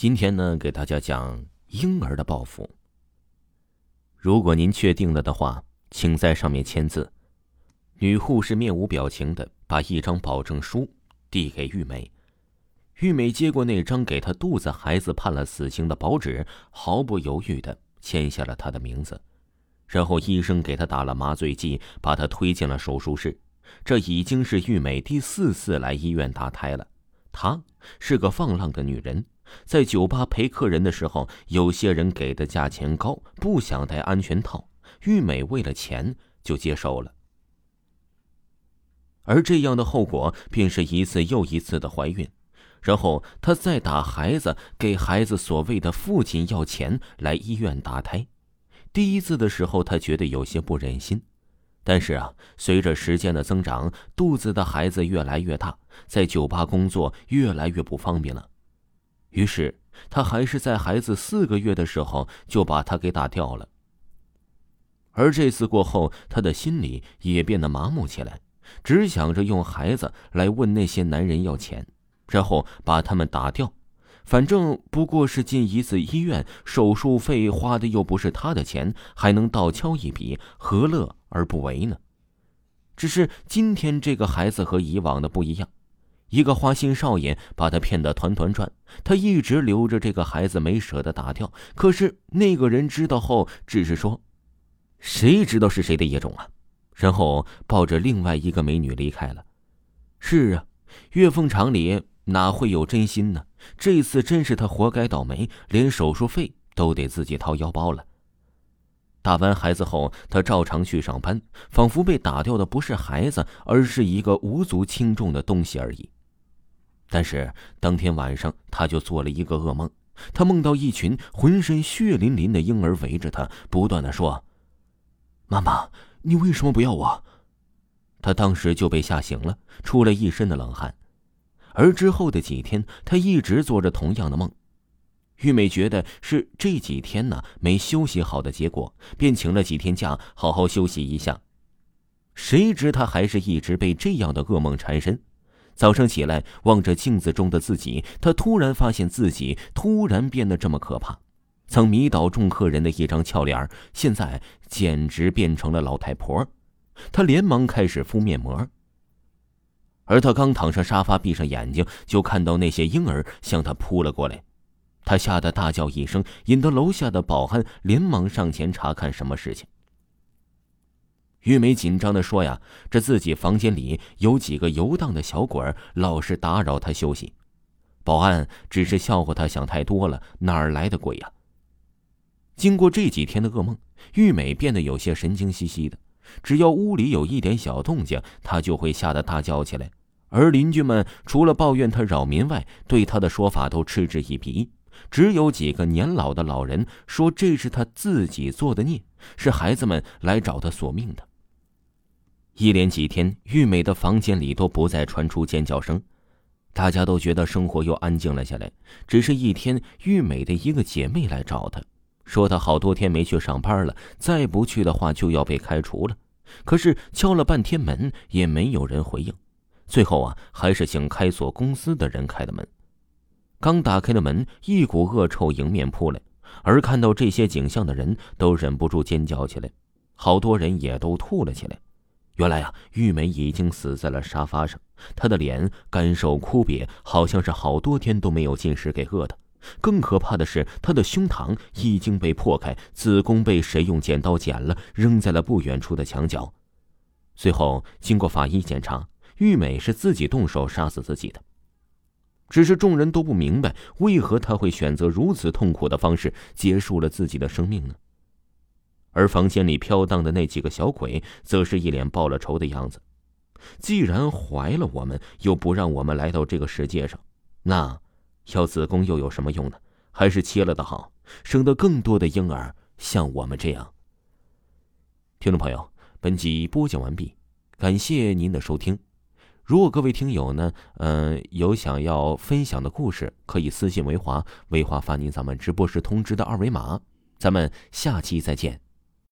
今天呢，给大家讲婴儿的报复。如果您确定了的话，请在上面签字。女护士面无表情地把一张保证书递给玉梅。玉梅接过那张给她肚子孩子判了死刑的薄纸，毫不犹豫地签下了她的名字。然后医生给她打了麻醉剂，把她推进了手术室。这已经是玉梅第4次来医院打胎了。她是个放浪的女人。在酒吧陪客人的时候，有些人给的价钱高，不想戴安全套，玉美为了钱就接受了。而这样的后果便是一次又一次的怀孕，然后她再打孩子，给孩子所谓的父亲要钱来医院打胎。第1次的时候她觉得有些不忍心，但是随着时间的增长，肚子的孩子越来越大，在酒吧工作越来越不方便了。于是他还是在孩子4个月的时候就把他给打掉了。而这次过后，他的心里也变得麻木起来，只想着用孩子来问那些男人要钱，然后把他们打掉。反正不过是进1次医院，手术费花的又不是他的钱，还能倒敲一笔，何乐而不为呢？只是今天这个孩子和以往的不一样，一个花心少爷把他骗得团团转，他一直留着这个孩子没舍得打掉。可是那个人知道后只是说，谁知道是谁的野种啊，然后抱着另外一个美女离开了。是啊，月凤厂里哪会有真心呢？这次真是他活该倒霉，连手术费都得自己掏腰包了。打完孩子后，他照常去上班，仿佛被打掉的不是孩子，而是一个无足轻重的东西而已。但是当天晚上他就做了一个噩梦，他梦到一群浑身血淋淋的婴儿围着他，不断地说，妈妈，你为什么不要我？他当时就被吓醒了，出了一身的冷汗。而之后的几天他一直做着同样的梦，玉美觉得是这几天没休息好的结果，便请了几天假好好休息一下。谁知他还是一直被这样的噩梦缠身。早上起来望着镜子中的自己，他突然发现自己突然变得这么可怕，曾迷倒众客人的一张俏脸，现在简直变成了老太婆。他连忙开始敷面膜，而他刚躺上沙发闭上眼睛，就看到那些婴儿向他扑了过来。他吓得大叫一声，引得楼下的保安连忙上前查看什么事情。玉梅紧张地说这自己房间里有几个游荡的小鬼，老是打扰她休息。保安只是笑话她想太多了，哪来的鬼呀？经过这几天的噩梦，玉梅变得有些神经兮兮的，只要屋里有一点小动静，她就会吓得大叫起来。而邻居们除了抱怨她扰民外，对她的说法都嗤之以鼻。只有几个年老的老人说这是他自己做的孽，是孩子们来找他索命的。一连几天，玉美的房间里都不再传出尖叫声，大家都觉得生活又安静了下来。只是一天，玉美的一个姐妹来找她，说她好多天没去上班了，再不去的话就要被开除了。可是敲了半天门也没有人回应，最后还是请开锁公司的人开的门。刚打开了门，一股恶臭迎面扑来，而看到这些景象的人都忍不住尖叫起来，好多人也都吐了起来。原来玉梅已经死在了沙发上，她的脸干瘦枯瘪，好像是好多天都没有进食给饿的。更可怕的是，她的胸膛已经被破开，子宫被谁用剪刀剪了，扔在了不远处的墙角。最后经过法医检查，玉梅是自己动手杀死自己的。只是众人都不明白，为何他会选择如此痛苦的方式结束了自己的生命呢？而房间里飘荡的那几个小鬼则是一脸报了仇的样子，既然怀了我们，又不让我们来到这个世界上，那要子宫又有什么用呢？还是切了的好，生得更多的婴儿像我们这样。听众朋友，本集播讲完毕，感谢您的收听。如果各位听友有想要分享的故事，可以私信维华，维华发您咱们直播时通知的2维码。咱们下期再见。